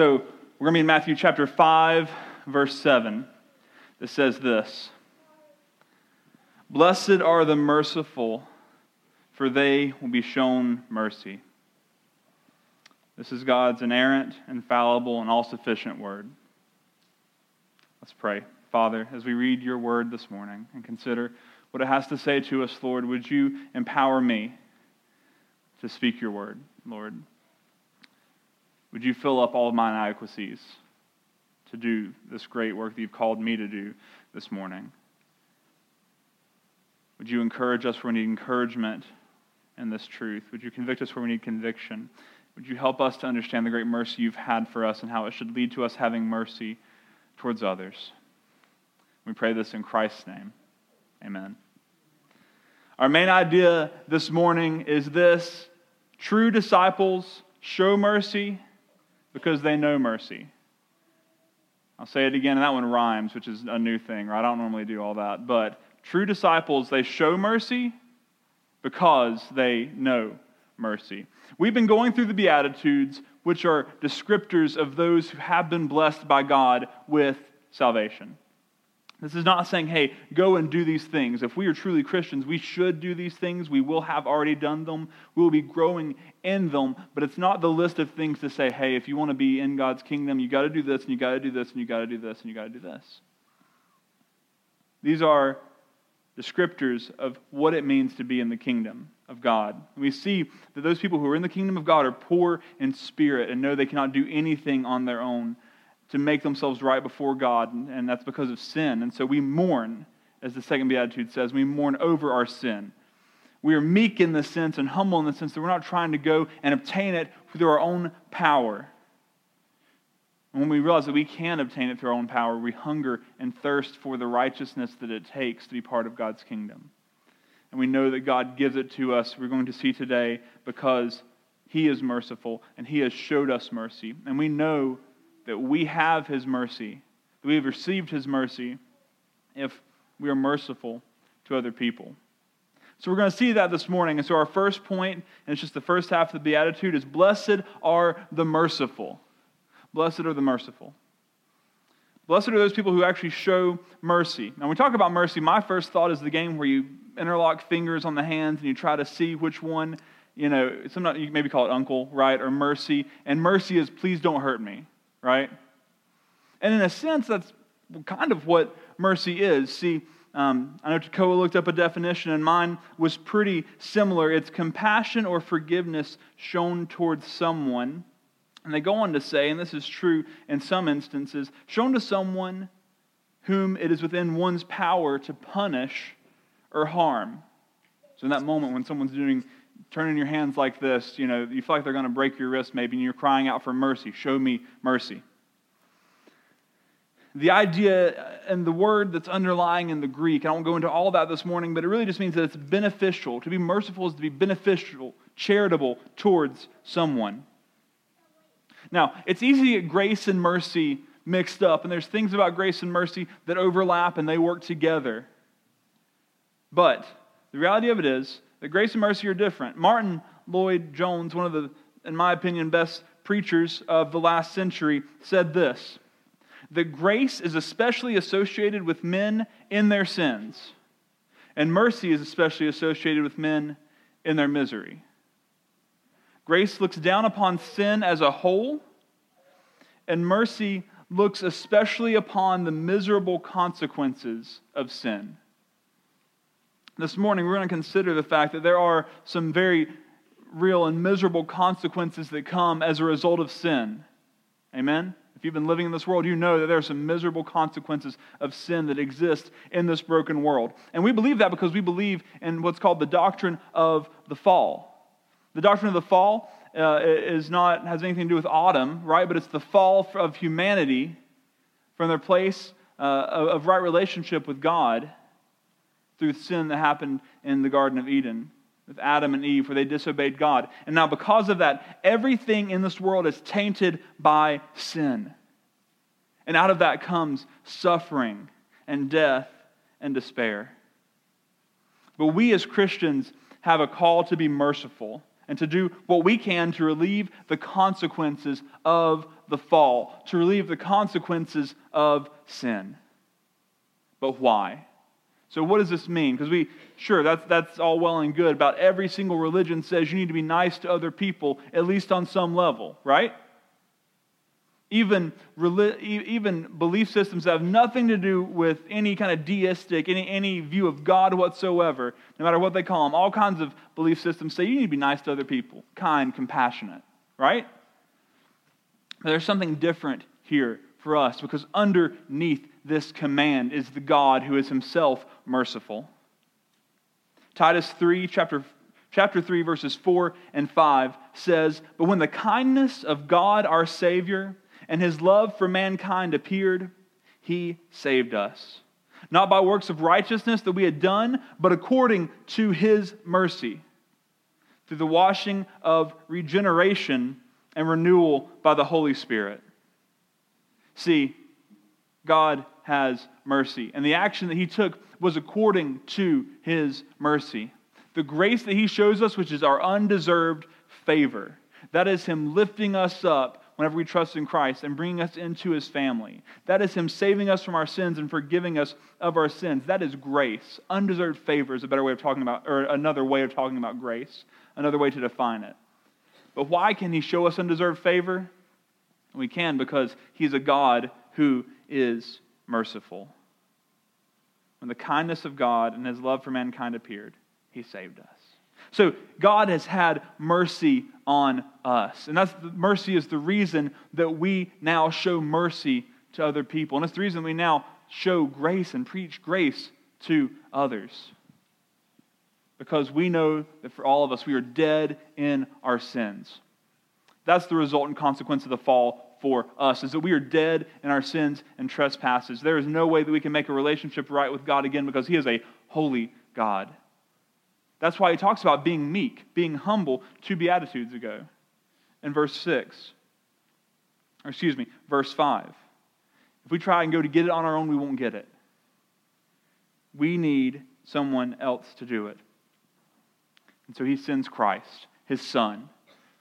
So we're going to be in Matthew chapter 5, verse 7. It says this: "Blessed are the merciful, for they will be shown mercy." This is God's inerrant, infallible, and all-sufficient word. Let's pray. Father, as we read your word this morning and consider what it has to say to us, Lord, would you empower me to speak your word, Lord? Would you fill up all of my inadequacies to do this great work that you've called me to do this morning? Would you encourage us where we need encouragement in this truth? Would you convict us where we need conviction? Would you help us to understand the great mercy you've had for us and how it should lead to us having mercy towards others? We pray this in Christ's name. Amen. Our main idea this morning is this: true disciples show mercy because they know mercy. I'll say it again, and that one rhymes, which is a new thing, right? I don't normally do all that. But true disciples, they show mercy because they know mercy. We've been going through the Beatitudes, which are descriptors of those who have been blessed by God with salvation. This is not saying, hey, go and do these things. If we are truly Christians, we should do these things. We will have already done them. We will be growing in them. But it's not the list of things to say, hey, if you want to be in God's kingdom, you got to do this, and you got to do this, and you got to do this, and you got to do this. These are descriptors of what it means to be in the kingdom of God. And we see that those people who are in the kingdom of God are poor in spirit and know they cannot do anything on their own to make themselves right before God, and that's because of sin. And so we mourn, as the second Beatitude says, we mourn over our sin. We are meek in the sense and humble in the sense that we're not trying to go and obtain it through our own power. And when we realize that we can obtain it through our own power, we hunger and thirst for the righteousness that it takes to be part of God's kingdom. And we know that God gives it to us, we're going to see today, because He is merciful and He has showed us mercy. And we know that we have His mercy, that we have received His mercy if we are merciful to other people. So we're going to see that this morning. And so our first point, and it's just the first half of the Beatitude, is blessed are the merciful. Blessed are the merciful. Blessed are those people who actually show mercy. Now when we talk about mercy, my first thought is the game where you interlock fingers on the hands and you try to see which one, sometimes you maybe call it uncle, right, or mercy. And mercy is please don't hurt me. Right? And in a sense, that's kind of what mercy is. See, I know Tekoa looked up a definition, and mine was pretty similar. It's compassion or forgiveness shown towards someone. And they go on to say, and this is true in some instances, shown to someone whom it is within one's power to punish or harm. So in that moment when someone's turning your hands like this, you feel like they're going to break your wrist maybe, and you're crying out for mercy. Show me mercy. The idea and the word that's underlying in the Greek, I won't go into all that this morning, but it really just means that it's beneficial. To be merciful is to be beneficial, charitable towards someone. Now, it's easy to get grace and mercy mixed up, and there's things about grace and mercy that overlap and they work together. But the reality of it is, that grace and mercy are different. Martin Lloyd-Jones, one of the, in my opinion, best preachers of the last century, said this: that grace is especially associated with men in their sins, and mercy is especially associated with men in their misery. Grace looks down upon sin as a whole, and mercy looks especially upon the miserable consequences of sin. This morning, we're going to consider the fact that there are some very real and miserable consequences that come as a result of sin. Amen? If you've been living in this world, you know that there are some miserable consequences of sin that exist in this broken world. And we believe that because we believe in what's called the doctrine of the fall. The doctrine of the fall has anything to do with Adam, right? But it's the fall of humanity from their place of right relationship with God through sin that happened in the Garden of Eden with Adam and Eve, where they disobeyed God. And now because of that, everything in this world is tainted by sin. And out of that comes suffering and death and despair. But we as Christians have a call to be merciful and to do what we can to relieve the consequences of the fall, to relieve the consequences of sin. But why? So what does this mean? Because that's all well and good. About every single religion says you need to be nice to other people, at least on some level, right? Even belief systems that have nothing to do with any kind of deistic, any view of God whatsoever, no matter what they call them, all kinds of belief systems say you need to be nice to other people, kind, compassionate, right? But there's something different here for us, because underneath this command is the God who is himself merciful. Titus 3, chapter 3, verses 4 and 5 says, "But when the kindness of God our Savior and his love for mankind appeared, he saved us, not by works of righteousness that we had done, but according to his mercy, through the washing of regeneration and renewal by the Holy Spirit." See, God has mercy. And the action that he took was according to his mercy. The grace that he shows us, which is our undeserved favor, that is him lifting us up whenever we trust in Christ and bringing us into his family. That is him saving us from our sins and forgiving us of our sins. That is grace. Undeserved favor is another way of talking about grace, another way to define it. But why can he show us undeserved favor? We can because he's a God who is merciful. When the kindness of God and his love for mankind appeared, he saved us. So God has had mercy on us. And mercy is the reason that we now show mercy to other people. And it's the reason we now show grace and preach grace to others. Because we know that for all of us, we are dead in our sins. That's the result and consequence of the fall for us, is that we are dead in our sins and trespasses. There is no way that we can make a relationship right with God again, because he is a holy God. That's why he talks about being meek, being humble, two Beatitudes ago. In verse 5. If we try and go to get it on our own, we won't get it. We need someone else to do it. And so he sends Christ, his Son,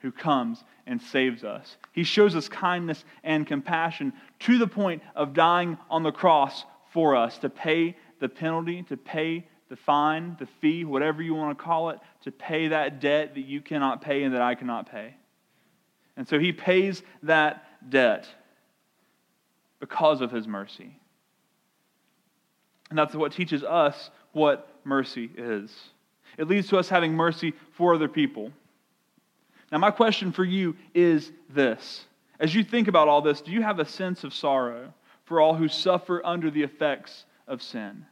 who comes and saves us. He shows us kindness and compassion to the point of dying on the cross for us, to pay the penalty, to pay the fine, the fee, whatever you want to call it, to pay that debt that you cannot pay and that I cannot pay. And so he pays that debt because of his mercy. And that's what teaches us what mercy is. It leads to us having mercy for other people. Now, my question for you is this. As you think about all this, do you have a sense of sorrow for all who suffer under the effects of sin?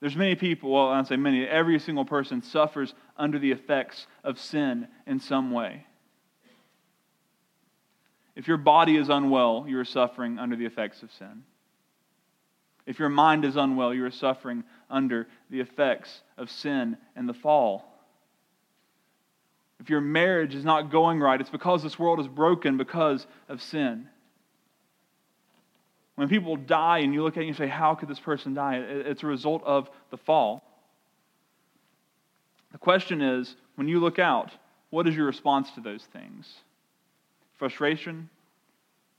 There's many people, well, I don't say many, every single person suffers under the effects of sin in some way. If your body is unwell, you are suffering under the effects of sin. If your mind is unwell, you are suffering under the effects of sin and the fall. If your marriage is not going right, it's because this world is broken because of sin. When people die and you look at it and you say, how could this person die? It's a result of the fall. The question is, when you look out, what is your response to those things? Frustration?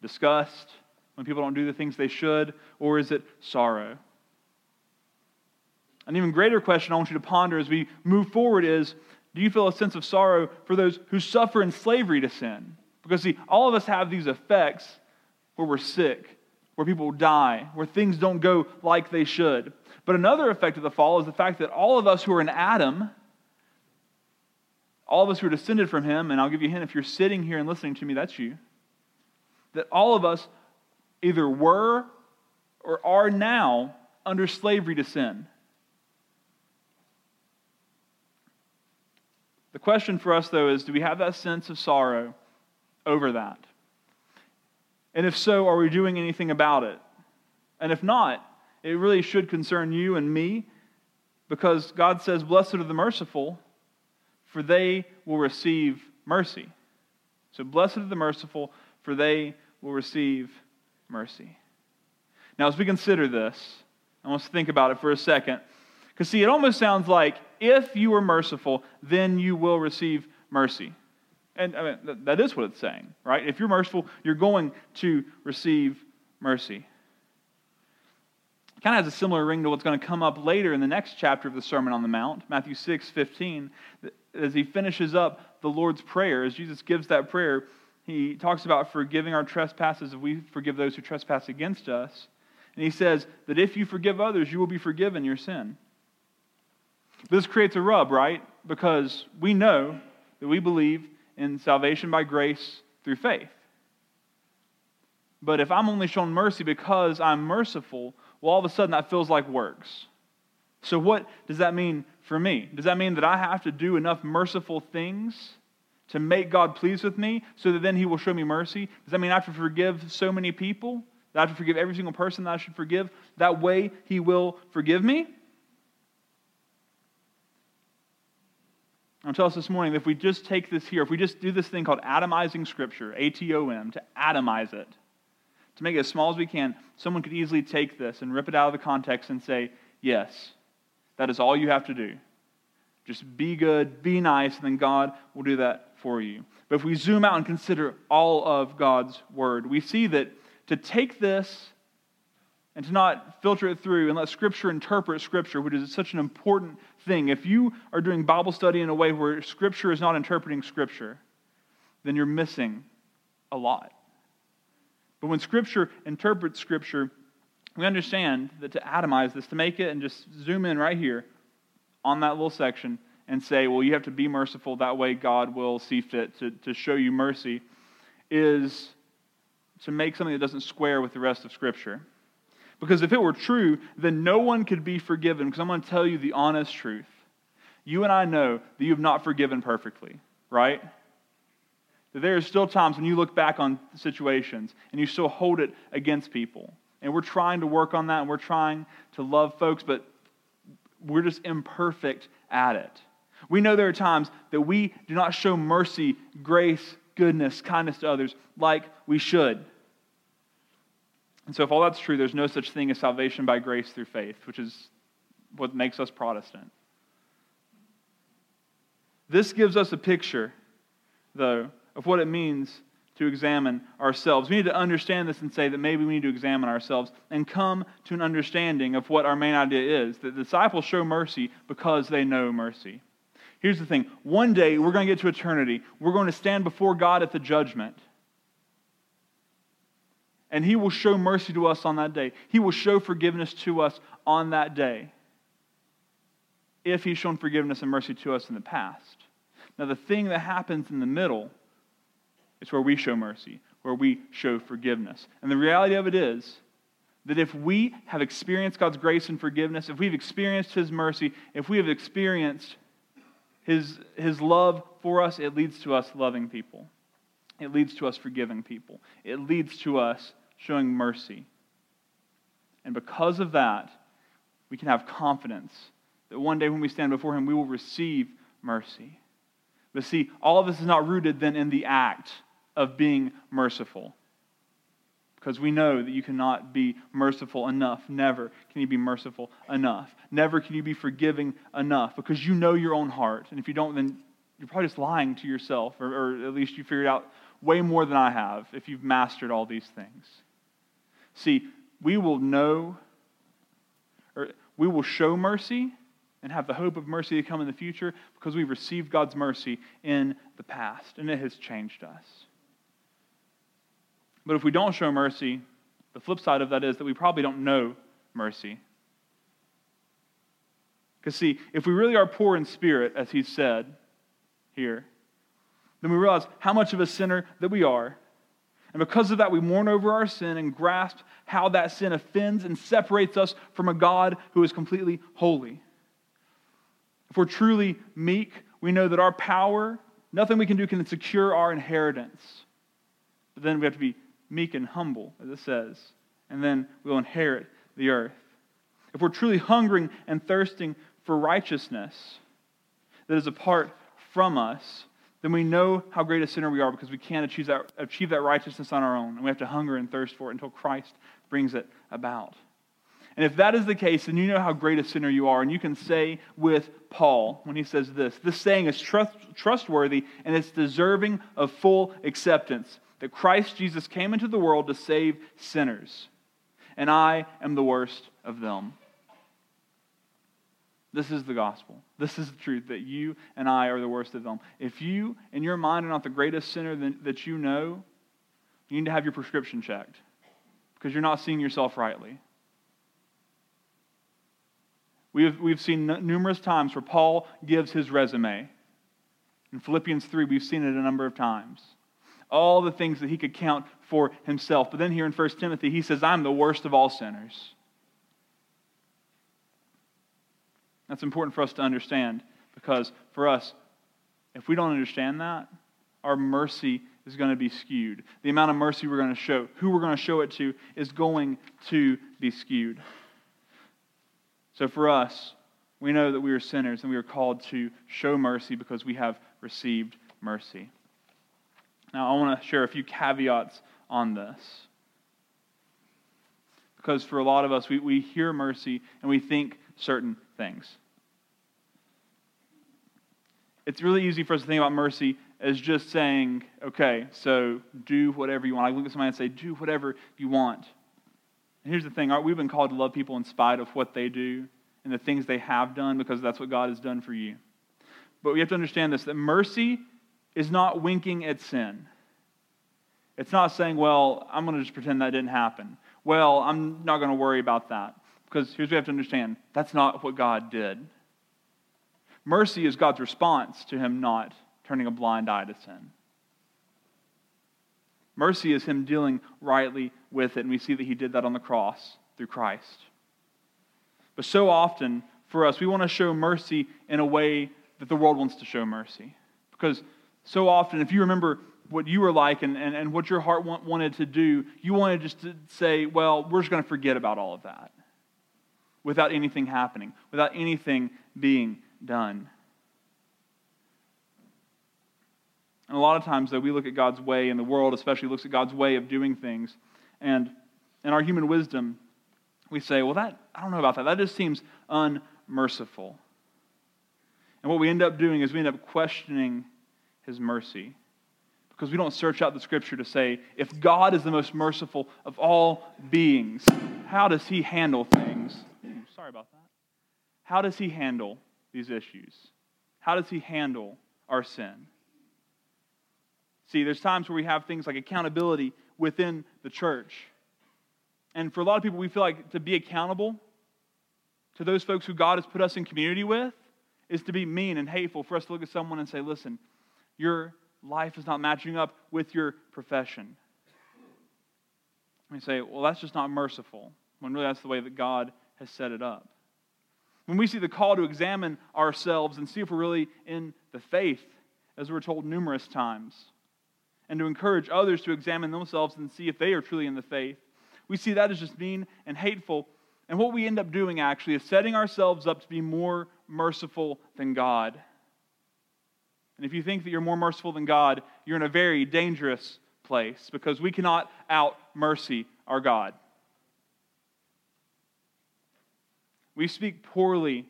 Disgust? When people don't do the things they should? Or is it sorrow? An even greater question I want you to ponder as we move forward is, do you feel a sense of sorrow for those who suffer in slavery to sin? Because see, all of us have these effects where we're sick, where people die, where things don't go like they should. But another effect of the fall is the fact that all of us who are in Adam, all of us who are descended from him, and I'll give you a hint, if you're sitting here and listening to me, that's you, that all of us either were or are now under slavery to sin. The question for us, though, is do we have that sense of sorrow over that? And if so, are we doing anything about it? And if not, it really should concern you and me, because God says, "Blessed are the merciful, for they will receive mercy." So blessed are the merciful, for they will receive mercy. Now, as we consider this, I want us to think about it for a second. Because see, it almost sounds like if you are merciful, then you will receive mercy. And I mean, that is what it's saying, right? If you're merciful, you're going to receive mercy. It kind of has a similar ring to what's going to come up later in the next chapter of the Sermon on the Mount, Matthew 6:15, as he finishes up the Lord's Prayer. As Jesus gives that prayer, he talks about forgiving our trespasses if we forgive those who trespass against us. And he says that if you forgive others, you will be forgiven your sin. This creates a rub, right? Because we know that we believe in salvation by grace through faith. But if I'm only shown mercy because I'm merciful, well, all of a sudden that feels like works. So what does that mean for me? Does that mean that I have to do enough merciful things to make God pleased with me so that then He will show me mercy? Does that mean I have to forgive so many people? That I have to forgive every single person that I should forgive? That way He will forgive me? I'll tell us this morning that if we just take this here, if we just do this thing called atomizing Scripture, A-T-O-M, to atomize it, to make it as small as we can, someone could easily take this and rip it out of the context and say, yes, that is all you have to do. Just be good, be nice, and then God will do that for you. But if we zoom out and consider all of God's Word, we see that to take this and to not filter it through and let Scripture interpret Scripture, which is such an important thing. If you are doing Bible study in a way where Scripture is not interpreting Scripture, then you're missing a lot. But when Scripture interprets Scripture, we understand that to atomize this, to make it and just zoom in right here on that little section and say, well, you have to be merciful, that way God will see fit to show you mercy, is to make something that doesn't square with the rest of Scripture. Because if it were true, then no one could be forgiven. Because I'm going to tell you the honest truth. You and I know that you have not forgiven perfectly, right? That there are still times when you look back on situations and you still hold it against people. And we're trying to work on that and we're trying to love folks, but we're just imperfect at it. We know there are times that we do not show mercy, grace, goodness, kindness to others like we should. And so if all that's true, there's no such thing as salvation by grace through faith, which is what makes us Protestant. This gives us a picture, though, of what it means to examine ourselves. We need to understand this and say that maybe we need to examine ourselves and come to an understanding of what our main idea is, that disciples show mercy because they know mercy. Here's the thing. One day, we're going to get to eternity. We're going to stand before God at the judgment. And He will show mercy to us on that day. He will show forgiveness to us on that day, if He's shown forgiveness and mercy to us in the past. Now, the thing that happens in the middle is where we show mercy, where we show forgiveness. And the reality of it is that if we have experienced God's grace and forgiveness, if we've experienced His mercy, if we have experienced His love for us, it leads to us loving people. It leads to us forgiving people. It leads to us showing mercy. And because of that, we can have confidence that one day when we stand before Him, we will receive mercy. But see, all of this is not rooted then in the act of being merciful. Because we know that you cannot be merciful enough. Never can you be merciful enough. Never can you be forgiving enough. Because you know your own heart. And if you don't, then you're probably just lying to yourself. Or at least you figured out way more than I have if you've mastered all these things. See, we will know, or we will show mercy and have the hope of mercy to come in the future because we've received God's mercy in the past and it has changed us. But if we don't show mercy, the flip side of that is that we probably don't know mercy. Because see, if we really are poor in spirit, as He said here, then we realize how much of a sinner that we are. And because of that, we mourn over our sin and grasp how that sin offends and separates us from a God who is completely holy. If we're truly meek, we know that our power, nothing we can do can secure our inheritance. But then we have to be meek and humble, as it says, and then we'll inherit the earth. If we're truly hungering and thirsting for righteousness that is apart from us, then we know how great a sinner we are because we can't achieve that righteousness on our own. And we have to hunger and thirst for it until Christ brings it about. And if that is the case, then you know how great a sinner you are. And you can say with Paul, when he says this, this saying is trustworthy and it's deserving of full acceptance, that Christ Jesus came into the world to save sinners, and I am the worst of them. This is the gospel. This is the truth, that you and I are the worst of them. If you, in your mind, are not the greatest sinner that you know, you need to have your prescription checked, because you're not seeing yourself rightly. We've seen numerous times where Paul gives his resume. In Philippians 3, we've seen it a number of times. All the things that he could count for himself. But then here in 1 Timothy, he says, I'm the worst of all sinners. That's important for us to understand, because for us, if we don't understand that, our mercy is going to be skewed. The amount of mercy we're going to show, who we're going to show it to, is going to be skewed. So for us, we know that we are sinners and we are called to show mercy because we have received mercy. Now I want to share a few caveats on this. Because for a lot of us, we hear mercy and we think certain things. It's really easy for us to think about mercy as just saying, okay, so do whatever you want. I look at somebody and say, do whatever you want. Here's the thing, we've been called to love people in spite of what they do and the things they have done, because that's what God has done for you. But we have to understand this, that mercy is not winking at sin. It's not saying, well, I'm going to just pretend that didn't happen. Well, I'm not going to worry about that. Because here's what we have to understand, that's not what God did. Mercy is God's response to him not turning a blind eye to sin. Mercy is him dealing rightly with it, and we see that he did that on the cross through Christ. But so often, for us, we want to show mercy in a way that the world wants to show mercy. Because so often, if you remember what you were like and what your heart wanted to do, you wanted just to say, well, we're just going to forget about all of that without anything happening, without anything being done. And a lot of times, though, we look at God's way, and the world especially looks at God's way of doing things, and in our human wisdom, we say, well, that I don't know about that. That just seems unmerciful. And what we end up doing is we end up questioning his mercy, because we don't search out the Scripture to say, if God is the most merciful of all beings, how does he handle things? Ooh, sorry about that. How does he handle these issues? How does he handle our sin? See, there's times where we have things like accountability within the church. And for a lot of people, we feel like to be accountable to those folks who God has put us in community with is to be mean and hateful, for us to look at someone and say, listen, your life is not matching up with your profession. And we say, well, that's just not merciful, when really that's the way that God has set it up. When we see the call to examine ourselves and see if we're really in the faith, as we're told numerous times, and to encourage others to examine themselves and see if they are truly in the faith, we see that as just mean and hateful. And what we end up doing actually is setting ourselves up to be more merciful than God. And if you think that you're more merciful than God, you're in a very dangerous place, because we cannot out-mercy our God. We speak poorly.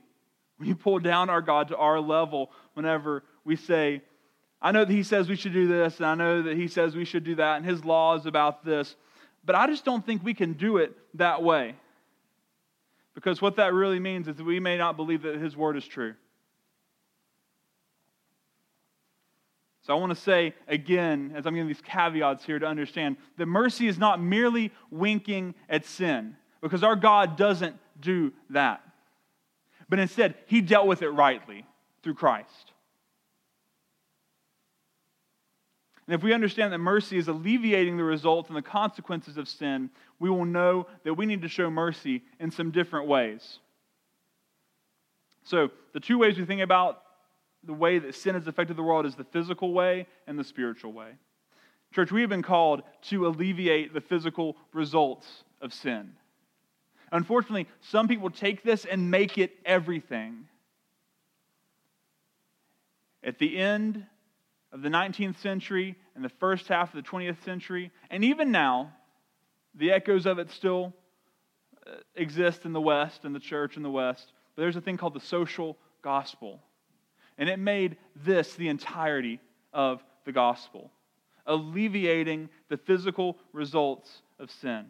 We pull down our God to our level whenever we say, I know that he says we should do this, and I know that he says we should do that, and his law is about this, but I just don't think we can do it that way. Because what that really means is that we may not believe that his word is true. So I want to say again, as I'm giving these caveats here, to understand that mercy is not merely winking at sin, because our God doesn't do that. But instead, he dealt with it rightly through Christ. And if we understand that mercy is alleviating the results and the consequences of sin, we will know that we need to show mercy in some different ways. So, the two ways we think about the way that sin has affected the world is the physical way and the spiritual way. Church, we have been called to alleviate the physical results of sin. Unfortunately, some people take this and make it everything. At the end of the 19th century and the first half of the 20th century, and even now, the echoes of it still exist in the West, in the church in the West, but there's a thing called the social gospel. And it made this the entirety of the gospel, alleviating the physical results of sin.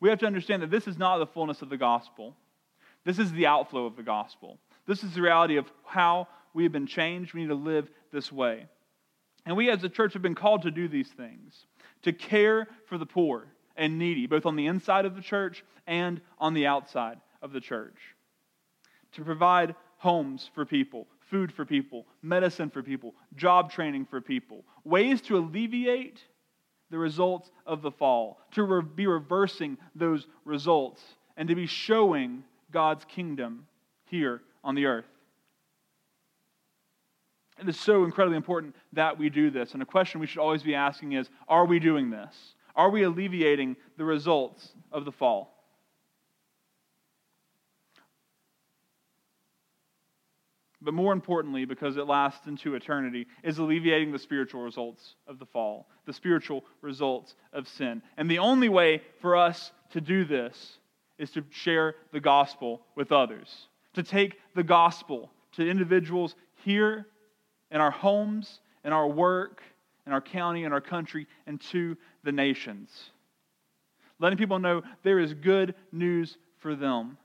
We have to understand that this is not the fullness of the gospel. This is the outflow of the gospel. This is the reality of how we have been changed. We need to live this way. And we as a church have been called to do these things, to care for the poor and needy, both on the inside of the church and on the outside of the church, to provide homes for people, food for people, medicine for people, job training for people, ways to alleviate the results of the fall, to be reversing those results, and to be showing God's kingdom here on the earth. It is so incredibly important that we do this. And a question we should always be asking is, are we doing this? Are we alleviating the results of the fall? But more importantly, because it lasts into eternity, is alleviating the spiritual results of the fall, the spiritual results of sin. And the only way for us to do this is to share the gospel with others, to take the gospel to individuals here in our homes, in our work, in our county, in our country, and to the nations. Letting people know there is good news for them.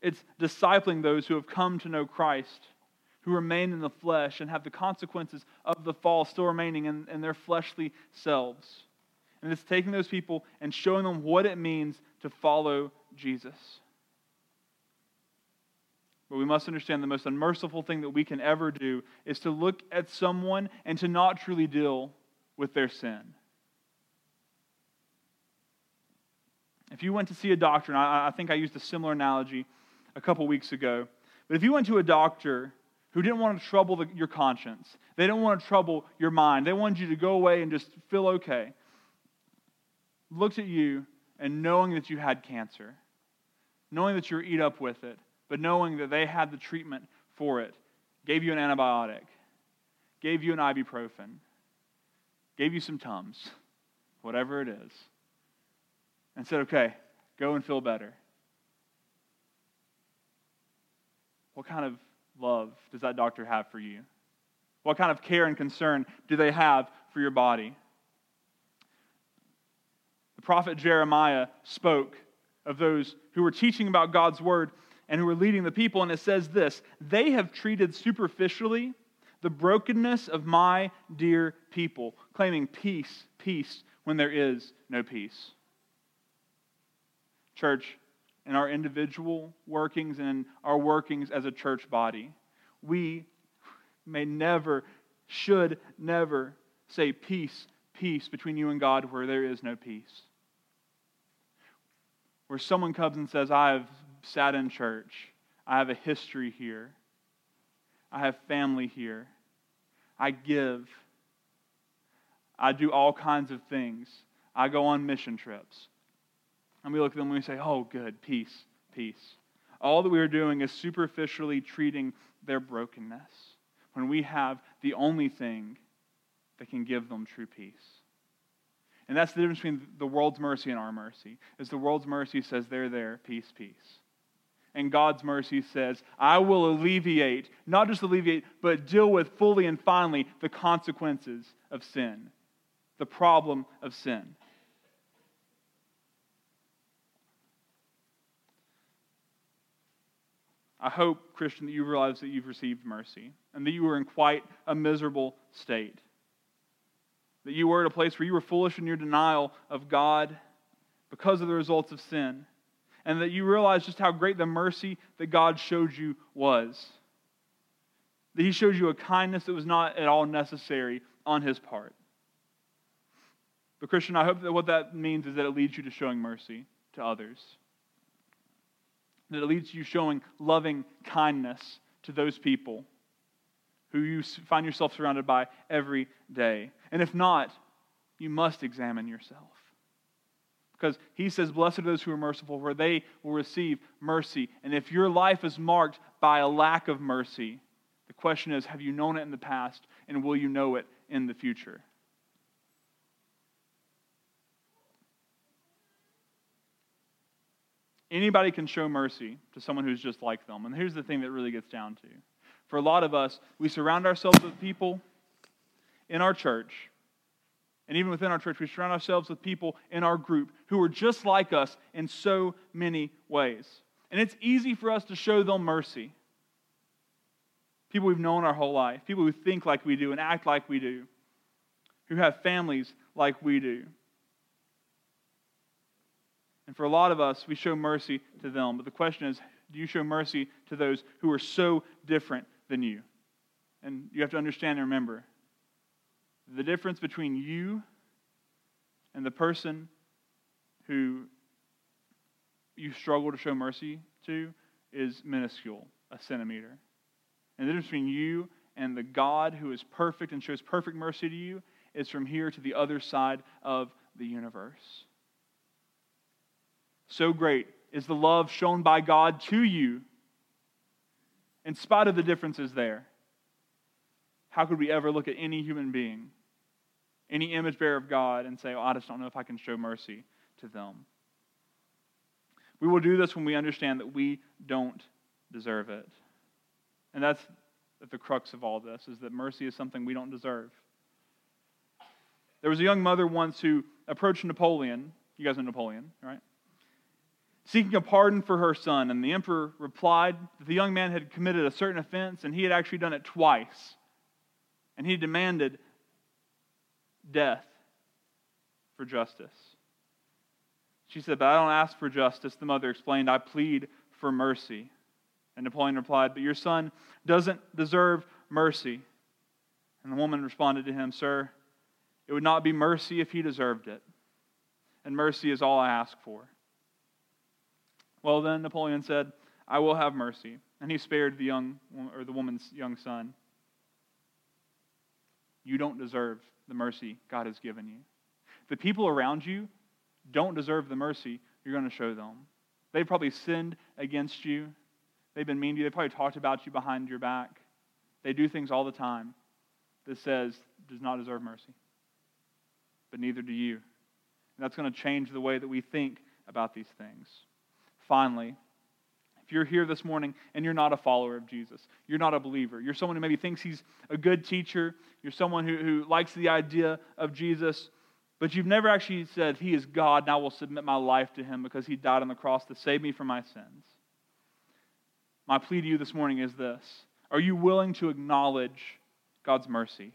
It's discipling those who have come to know Christ, who remain in the flesh and have the consequences of the fall still remaining in their fleshly selves. And it's taking those people and showing them what it means to follow Jesus. But we must understand the most unmerciful thing that we can ever do is to look at someone and to not truly deal with their sin. If you went to see a doctor, and I think I used a similar analogy a couple weeks ago, but if you went to a doctor who didn't want to trouble your conscience, they didn't want to trouble your mind, they wanted you to go away and just feel okay, looked at you and knowing that you had cancer, knowing that you were eat up with it, but knowing that they had the treatment for it, gave you an antibiotic, gave you an ibuprofen, gave you some Tums, whatever it is, and said, okay, go and feel better. What kind of love does that doctor have for you? What kind of care and concern do they have for your body? The prophet Jeremiah spoke of those who were teaching about God's word and who were leading the people, and it says this, they have treated superficially the brokenness of my dear people, claiming peace, peace, when there is no peace. Church, in our individual workings and in our workings as a church body, we should never say peace, peace between you and God where there is no peace. Where someone comes and says, I have sat in church, I have a history here, I have family here, I give, I do all kinds of things, I go on mission trips. And we look at them and we say, oh, good, peace, peace. All that we are doing is superficially treating their brokenness when we have the only thing that can give them true peace. And that's the difference between the world's mercy and our mercy, is the world's mercy says, they're there, peace, peace. And God's mercy says, I will alleviate, not just alleviate, but deal with fully and finally the consequences of sin, the problem of sin. I hope, Christian, that you realize that you've received mercy and that you were in quite a miserable state. That you were at a place where you were foolish in your denial of God because of the results of sin. And that you realized just how great the mercy that God showed you was. That He showed you a kindness that was not at all necessary on His part. But Christian, I hope that what that means is that it leads you to showing mercy to others. That it leads you showing loving kindness to those people who you find yourself surrounded by every day. And if not, you must examine yourself. Because He says, blessed are those who are merciful, for they will receive mercy. And if your life is marked by a lack of mercy, the question is, have you known it in the past, and will you know it in the future? Anybody can show mercy to someone who's just like them. And here's the thing that really gets down to. For a lot of us, we surround ourselves with people in our church, and even within our church, we surround ourselves with people in our group who are just like us in so many ways. And it's easy for us to show them mercy. People we've known our whole life, people who think like we do and act like we do, who have families like we do. And for a lot of us, we show mercy to them. But the question is, do you show mercy to those who are so different than you? And you have to understand and remember, the difference between you and the person who you struggle to show mercy to is minuscule, a centimeter. And the difference between you and the God who is perfect and shows perfect mercy to you is from here to the other side of the universe. So great is the love shown by God to you, in spite of the differences there. How could we ever look at any human being, any image bearer of God, and say, oh, I just don't know if I can show mercy to them? We will do this when we understand that we don't deserve it. And that's at the crux of all this, is that mercy is something we don't deserve. There was a young mother once who approached Napoleon. You guys know Napoleon, right? Seeking a pardon for her son. And the emperor replied that the young man had committed a certain offense, and he had actually done it twice. And he demanded death for justice. She said, but I don't ask for justice. The mother explained, I plead for mercy. And Napoleon replied, but your son doesn't deserve mercy. And the woman responded to him, sir, it would not be mercy if he deserved it. And mercy is all I ask for. Well then, Napoleon said, I will have mercy. And he spared the woman's young son. You don't deserve the mercy God has given you. The people around you don't deserve the mercy you're going to show them. They've probably sinned against you. They've been mean to you. They've probably talked about you behind your back. They do things all the time that says, does not deserve mercy. But neither do you. And that's going to change the way that we think about these things. Finally, if you're here this morning and you're not a follower of Jesus, you're not a believer, you're someone who maybe thinks he's a good teacher, you're someone who likes the idea of Jesus, but you've never actually said, he is God and I will submit my life to him because he died on the cross to save me from my sins. My plea to you this morning is this. Are you willing to acknowledge God's mercy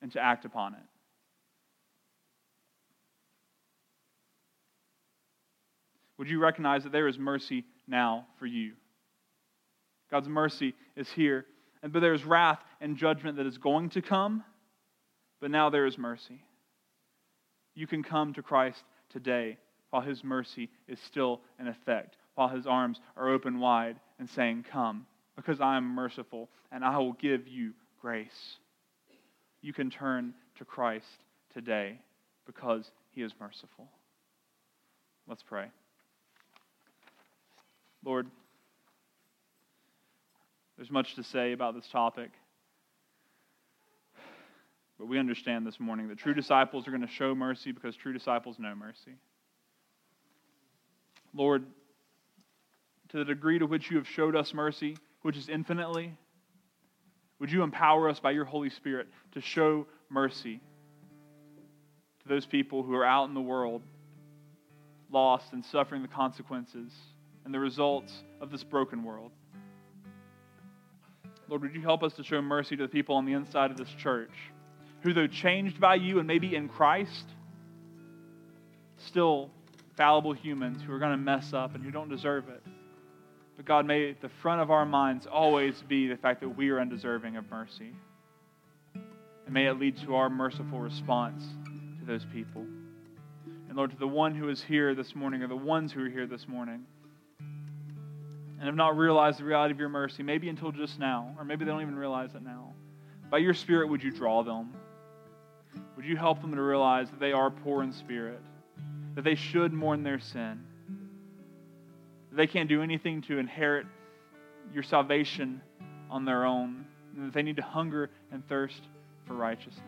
and to act upon it? Would you recognize that there is mercy now for you? God's mercy is here, but there is wrath and judgment that is going to come, but now there is mercy. You can come to Christ today while his mercy is still in effect, while his arms are open wide and saying, come, because I am merciful and I will give you grace. You can turn to Christ today because he is merciful. Let's pray. Lord, there's much to say about this topic, but we understand this morning that true disciples are going to show mercy because true disciples know mercy. Lord, to the degree to which you have showed us mercy, which is infinitely, would you empower us by your Holy Spirit to show mercy to those people who are out in the world, lost and suffering the consequences and the results of this broken world. Lord, would you help us to show mercy to the people on the inside of this church, who though changed by you and maybe in Christ, still fallible humans who are going to mess up and who don't deserve it. But God, may the front of our minds always be the fact that we are undeserving of mercy. And may it lead to our merciful response to those people. And Lord, to the one who is here this morning, or the ones who are here this morning, and have not realized the reality of your mercy, maybe until just now, or maybe they don't even realize it now. By your Spirit, would you draw them? Would you help them to realize that they are poor in spirit, that they should mourn their sin, that they can't do anything to inherit your salvation on their own, and that they need to hunger and thirst for righteousness.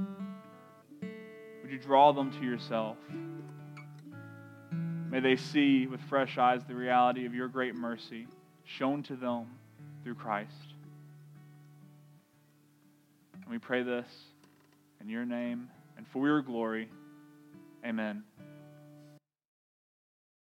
Would you draw them to yourself? May they see with fresh eyes the reality of your great mercy shown to them through Christ. And we pray this in your name and for your glory. Amen.